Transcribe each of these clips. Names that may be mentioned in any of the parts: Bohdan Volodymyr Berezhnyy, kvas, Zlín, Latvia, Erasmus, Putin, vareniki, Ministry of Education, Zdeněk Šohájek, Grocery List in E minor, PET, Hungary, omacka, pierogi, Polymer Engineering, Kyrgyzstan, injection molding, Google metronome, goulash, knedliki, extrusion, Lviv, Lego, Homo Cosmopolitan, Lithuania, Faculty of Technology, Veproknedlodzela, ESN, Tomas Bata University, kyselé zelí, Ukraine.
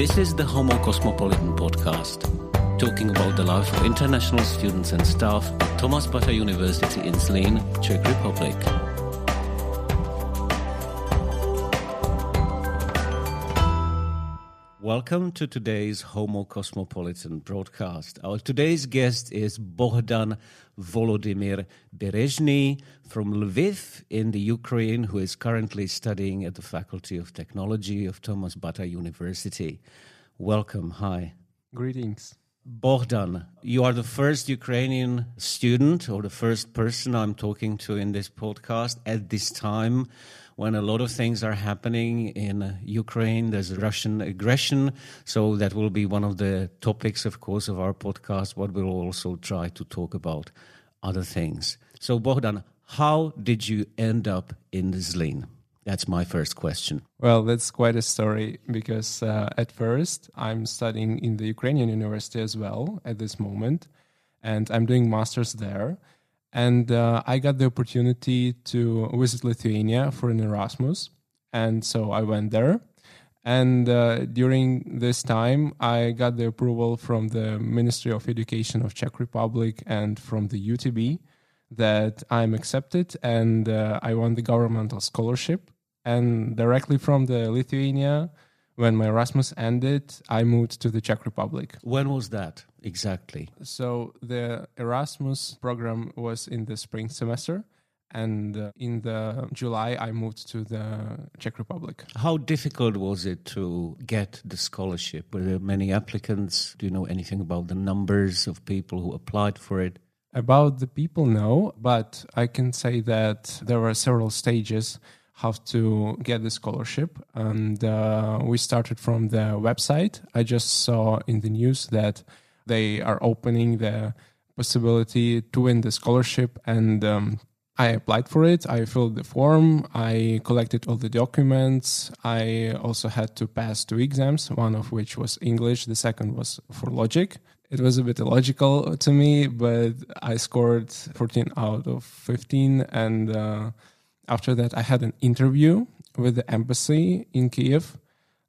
This is the Homo Cosmopolitan podcast, talking about the life of international students and staff at Tomas Bata University in Zlín, Czech Republic. Welcome to today's Homo Cosmopolitan broadcast. Our today's guest is Bohdan Volodymyr Berezhnyy from Lviv in the Ukraine, who is currently studying at the Faculty of Technology of Tomas Bata University. Welcome. Hi. Greetings. Bohdan, you are the first Ukrainian student or the first person I'm talking to in this podcast at this time when a lot of things are happening in Ukraine. There's Russian aggression, so that will be one of the topics, of course, of our podcast, but we'll also try to talk about other things. So, Bohdan, how did you end up in Zlín? That's my first question. Well, that's quite a story because at first I'm studying in the Ukrainian university as well at this moment, and I'm doing master's there. And I got the opportunity to visit Lithuania for an Erasmus, and so I went there. And during this time, I got the approval from the Ministry of Education of Czech Republic and from the UTB that I'm accepted, and I won the governmental scholarship. And directly from the Lithuania, when my Erasmus ended, I moved to the Czech Republic. When was that exactly? So the Erasmus program was in the spring semester, and in the July I moved to the Czech Republic. How difficult was it to get the scholarship? Were there many applicants? Do you know anything about the numbers of people who applied for it? About the people, no, but I can say that there were several stages how to get the scholarship. And we started from the website. I just saw in the news that they are opening the possibility to win the scholarship. And I applied for it. I filled the form. I collected all the documents. I also had to pass 2 exams, one of which was English. The second was for logic. It was a bit illogical to me, but I scored 14 out of 15. And after that, I had an interview with the embassy in Kyiv.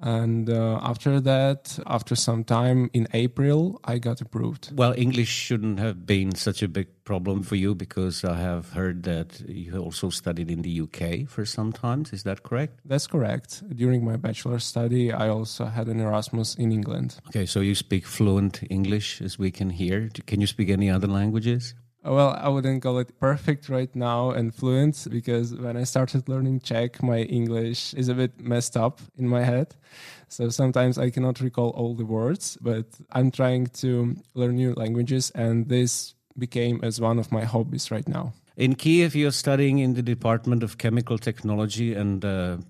And after that, after some time in April, I got approved. Well, English shouldn't have been such a big problem for you because I have heard that you also studied in the UK for some time. Is that correct? That's correct. During my bachelor's study, I also had an Erasmus in England. Okay, so you speak fluent English, as we can hear. Can you speak any other languages? Well, I wouldn't call it perfect right now and fluent, because when I started learning Czech, my English is a bit messed up in my head. So sometimes I cannot recall all the words, but I'm trying to learn new languages, and this became as one of my hobbies right now. In Kyiv, you're studying in the Department of Chemical Technology and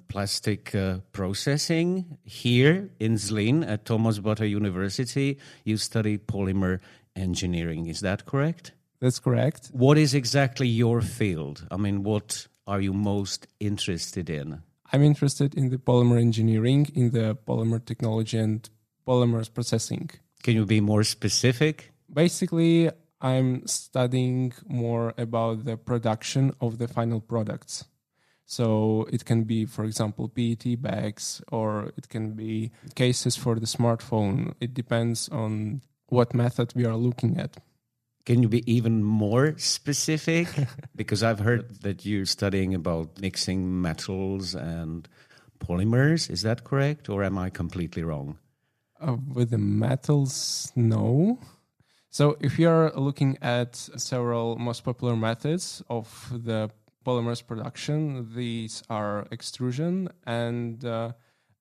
Plastic Processing. Here in Zlín at Tomas Bata University, you study Polymer Engineering. Is that correct? That's correct. What is exactly your field? I mean, what are you most interested in? I'm interested in the polymer engineering, in the polymer technology and polymers processing. Can you be more specific? Basically, I'm studying more about the production of the final products. So it can be, for example, PET bags, or it can be cases for the smartphone. It depends on what method we are looking at. Can you be even more specific? Because I've heard that you're studying about mixing metals and polymers. Is that correct? Or am I completely wrong? With the metals, no. So if you're looking at several most popular methods of the polymers production, these are extrusion and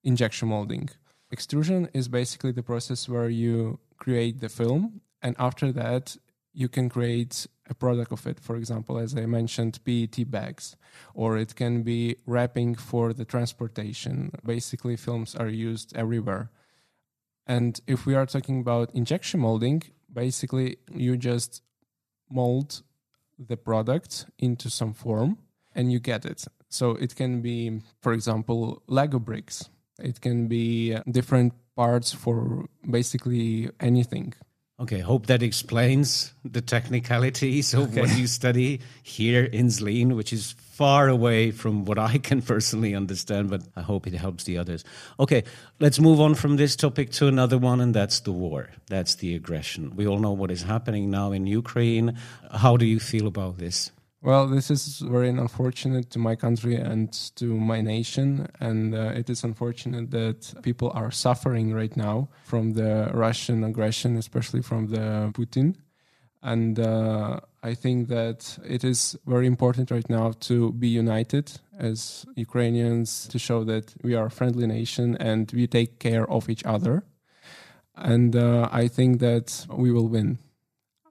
injection molding. Extrusion is basically the process where you create the film, and after that, you can create a product of it. For example, as I mentioned, PET bags, or it can be wrapping for the transportation. Basically, films are used everywhere. And if we are talking about injection molding, basically you just mold the product into some form and you get it. So it can be, for example, Lego bricks. It can be different parts for basically anything. Okay, hope that explains the technicalities of what you study here in Zlín, which is far away from what I can personally understand, but I hope it helps the others. Okay, let's move on from this topic to another one, and that's the war. That's the aggression. We all know what is happening now in Ukraine. How do you feel about this? Well, this is very unfortunate to my country and to my nation. And it is unfortunate that people are suffering right now from the Russian aggression, especially from the Putin. And I think that it is very important right now to be united as Ukrainians, to show that we are a friendly nation and we take care of each other. And I think that we will win.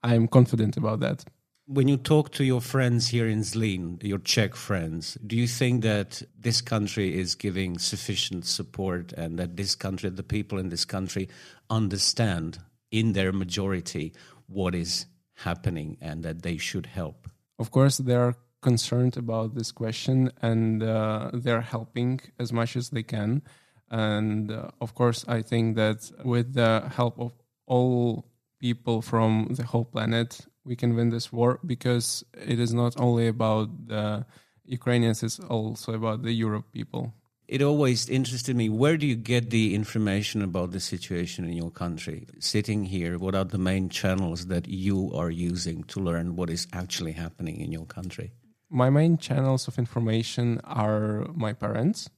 I am confident about that. When you talk to your friends here in Zlín, your Czech friends, do you think that this country is giving sufficient support and that this country, the people in this country, understand in their majority what is happening and that they should help? Of course, they are concerned about this question and they're helping as much as they can. And of course, I think that with the help of all people from the whole planet, we can win this war, because it is not only about the Ukrainians, it's also about the Europe people. It always interested me, where do you get the information about the situation in your country? Sitting here, what are the main channels that you are using to learn what is actually happening in your country? My main channels of information are my parents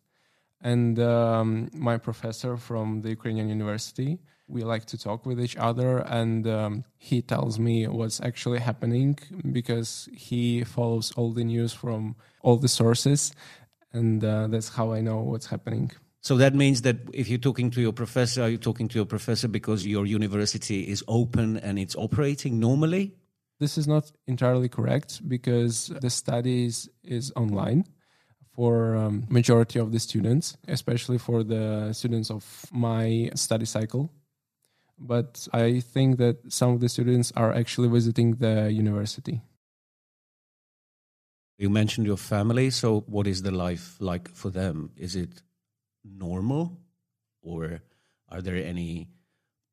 and my professor from the Ukrainian university. We like to talk with each other, and he tells me what's actually happening, because he follows all the news from all the sources, and that's how I know what's happening. So that means that if you're talking to your professor, are you talking to your professor because your university is open and it's operating normally? This is not entirely correct, because the studies is online for majority of the students, especially for the students of my study cycle. But I think that some of the students are actually visiting the university. You mentioned your family, so what is the life like for them? Is it normal, or are there any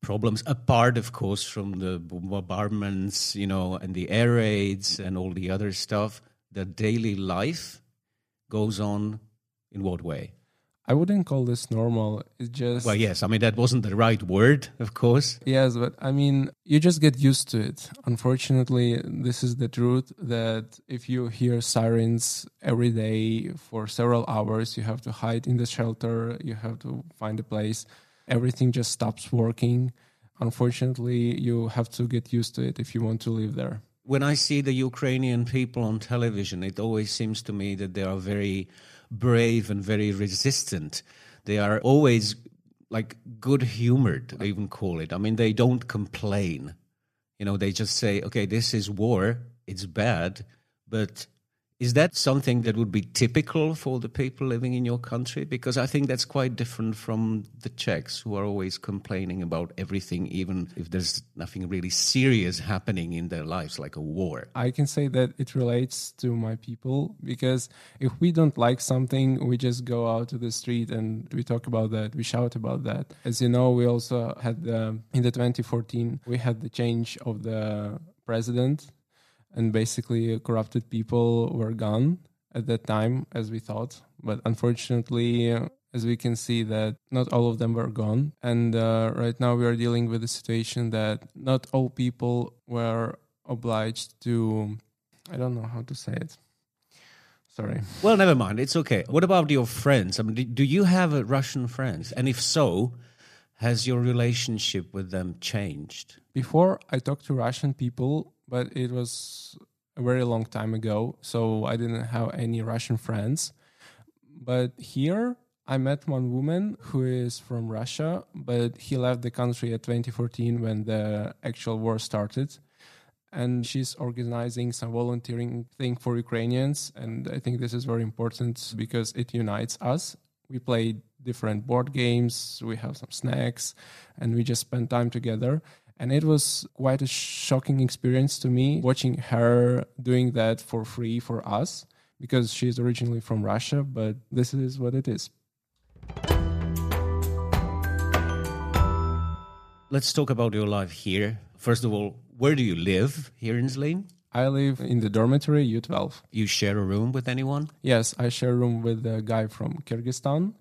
problems? Apart, of course, from the bombardments, you know, and the air raids and all the other stuff, the daily life goes on in what way? I wouldn't call this normal. It's just... Well, yes, I mean, that wasn't the right word, of course. Yes, but I mean, you just get used to it. Unfortunately, this is the truth, that if you hear sirens every day for several hours, you have to hide in the shelter, you have to find a place. Everything just stops working. Unfortunately, you have to get used to it if you want to live there. When I see the Ukrainian people on television, it always seems to me that they are very brave and very resistant. They are always like good-humored, I even call it. I mean, they don't complain. You know, they just say, okay, this is war, it's bad. But is that something that would be typical for the people living in your country? Because I think that's quite different from the Czechs, who are always complaining about everything, even if there's nothing really serious happening in their lives, like a war. I can say that it relates to my people, because if we don't like something, we just go out to the street and we talk about that, we shout about that. As you know, we also had, in the 2014, we had the change of the president. And basically corrupted people were gone at that time, as we thought. But unfortunately, as we can see, that not all of them were gone. And right now we are dealing with a situation that not all people were obliged to... I don't know how to say it. Sorry. Well, never mind. It's okay. What about your friends? I mean, do you have Russian friends? And if so, has your relationship with them changed? Before, I talked to Russian people, but it was a very long time ago, so I didn't have any Russian friends. But here, I met one woman who is from Russia, but he left the country at 2014 when the actual war started. And she's organizing some volunteering thing for Ukrainians, and I think this is very important because it unites us. We play different board games, we have some snacks, and we just spend time together. And it was quite a shocking experience to me watching her doing that for free for us, because she's originally from Russia, but this is what it is. Let's talk about your life here. First of all, where do you live here in Zlín? I live in the dormitory U12. You share a room with anyone? Yes, I share a room with a guy from Kyrgyzstan.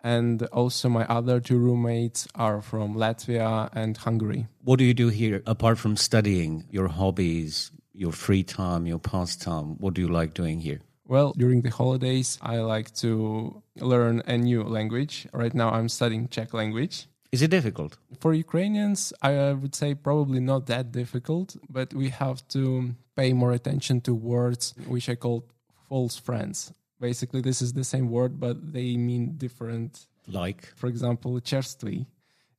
And also my other two roommates are from Latvia and Hungary. What do you do here apart from studying, your hobbies, your free time, your pastime? What do you like doing here? Well, during the holidays, I like to learn a new language. Right now I'm studying Czech language. Is it difficult? For Ukrainians, I would say probably not that difficult, but we have to pay more attention to words which I call false friends. Basically, this is the same word, but they mean different. Like? For example, Čerstý.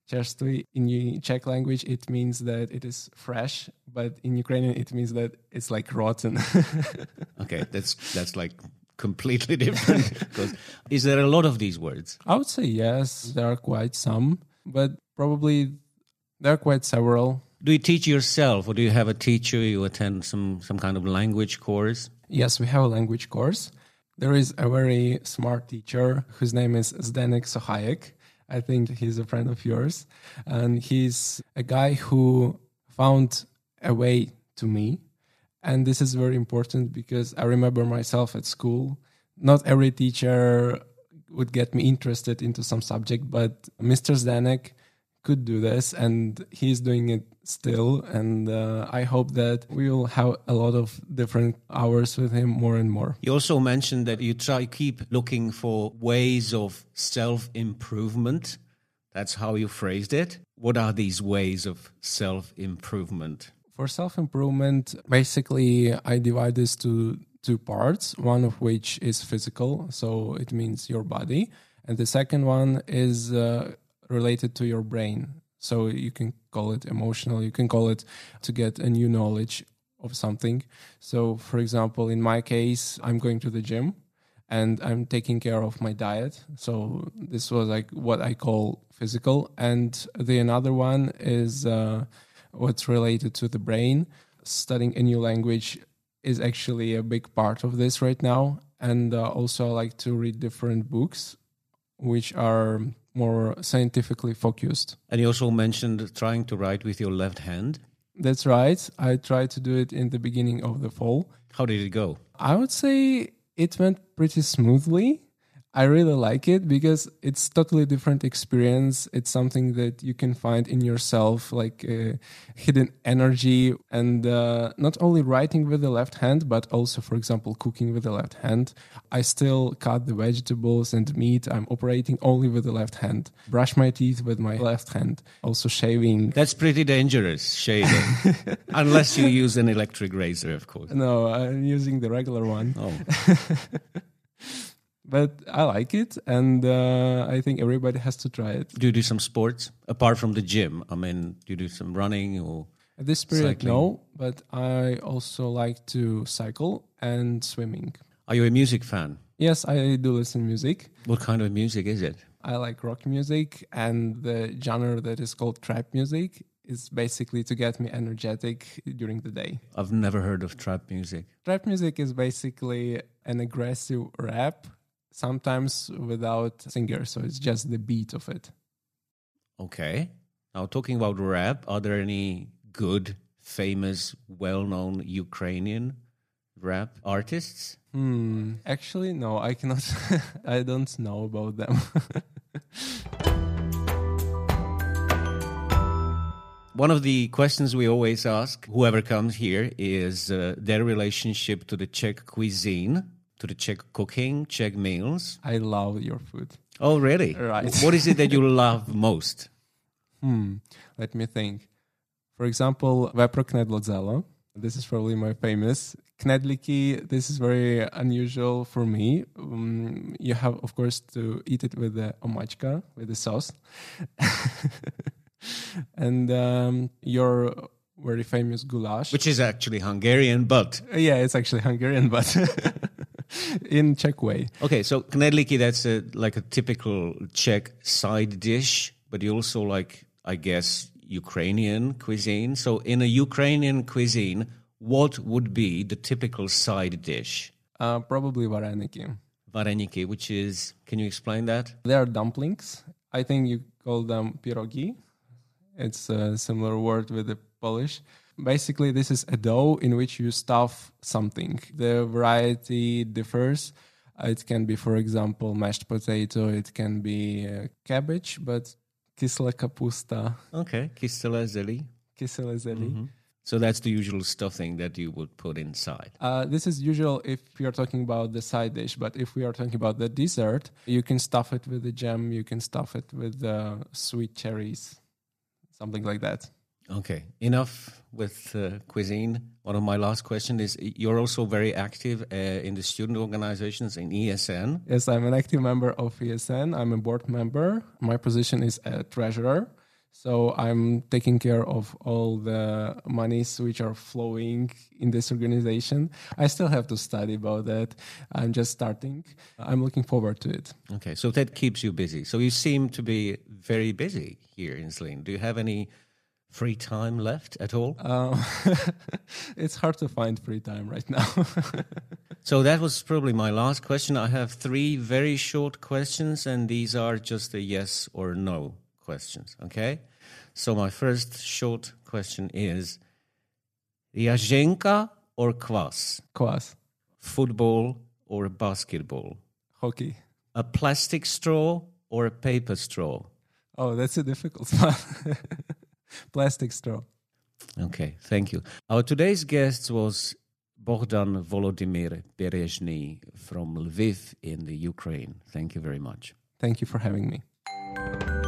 Čerstý in Czech language, it means that it is fresh, but in Ukrainian, it means that it's like rotten. Okay, that's like completely different. Because is there a lot of these words? I would say yes, there are quite some, but probably there are quite several. Do you teach yourself or do you have a teacher? You attend some kind of language course? Yes, we have a language course. There is a very smart teacher whose name is Zdeněk Šohájek. I think he's a friend of yours. And he's a guy who found a way to me. And this is very important because I remember myself at school. Not every teacher would get me interested into some subject, but Mr. Zdeněk could do this and he's doing it still. And I hope that we will have a lot of different hours with him more and more. You also mentioned that you try keep looking for ways of self-improvement. That's how you phrased it. What are these ways of self-improvement? For self-improvement, basically I divide this to two parts, one of which is physical, so it means your body. And the second one is related to your brain. So you can call it emotional, you can call it to get a new knowledge of something. So for example, in my case, I'm going to the gym and I'm taking care of my diet. So this was like what I call physical. And the another one is what's related to the brain. Studying a new language is actually a big part of this right now. And also I like to read different books, which are more scientifically focused. And you also mentioned trying to write with your left hand. That's right. I tried to do it in the beginning of the fall. How did it go? I would say it went pretty smoothly. I really like it because it's totally different experience. It's something that you can find in yourself, like hidden energy. And not only writing with the left hand, but also, for example, cooking with the left hand. I still cut the vegetables and meat. I'm operating only with the left hand. Brush my teeth with my left hand. Also shaving. That's pretty dangerous, shaving. Unless you use an electric razor, of course. No, I'm using the regular one. Oh. But I like it, and I think everybody has to try it. Do you do some sports? Apart from the gym, I mean, do you do some running or at this period, cycling? No, but I also like to cycle and swimming. Are you a music fan? Yes, I do listen to music. What kind of music is it? I like rock music, and the genre that is called trap music is basically to get me energetic during the day. I've never heard of trap music. Trap music is basically an aggressive rap, sometimes without singer, so it's just the beat of it. Okay. Now, talking about rap, are there any good, famous, well-known Ukrainian rap artists? Actually, no, I cannot. I don't know about them. One of the questions we always ask whoever comes here is their relationship to the Czech cuisine, to the Czech cooking, Czech meals. I love your food. Oh, really? Right. What is it that you love most? Let me think. For example, Veproknedlodzela. This is probably my famous. Knedliki, this is very unusual for me. You have, of course, to eat it with the omacka, with the sauce. And your very famous goulash. Which is actually Hungarian, but... Yeah, it's actually Hungarian, but... in Czech way. Okay, so knedliki, that's like a typical Czech side dish, but you also like, I guess, Ukrainian cuisine. So in a Ukrainian cuisine, what would be the typical side dish? Probably vareniki. Vareniki, which is, can you explain that? They are dumplings. I think you call them pierogi. It's a similar word with the Polish. Basically, this is a dough in which you stuff something. The variety differs. It can be, for example, mashed potato. It can be cabbage, but kyselé kapusta. Okay, kyselé zelí. Kyselé zelí. Mm-hmm. So that's the usual stuffing that you would put inside. This is usual if you're talking about the side dish, but if we are talking about the dessert, you can stuff it with the jam, you can stuff it with sweet cherries, something like that. Okay, enough with cuisine. One of my last questions is, you're also very active in the student organizations in ESN. Yes, I'm an active member of ESN. I'm a board member. My position is a treasurer. So I'm taking care of all the monies which are flowing in this organization. I still have to study about that. I'm just starting. I'm looking forward to it. Okay, so that keeps you busy. So you seem to be very busy here in Zlín. Do you have any free time left at all? It's hard to find free time right now. So that was probably my last question. I have three very short questions, and these are just a yes or no questions. Okay? So my first short question is, Yazhenka or kvas? Kvas. Football or basketball? Hockey. A plastic straw or a paper straw? Oh, that's a difficult one. Plastic straw. Okay, thank you. Our today's guest was Bohdan Volodymyr Berezhnyy from Lviv in the Ukraine. Thank you very much. Thank you for having me.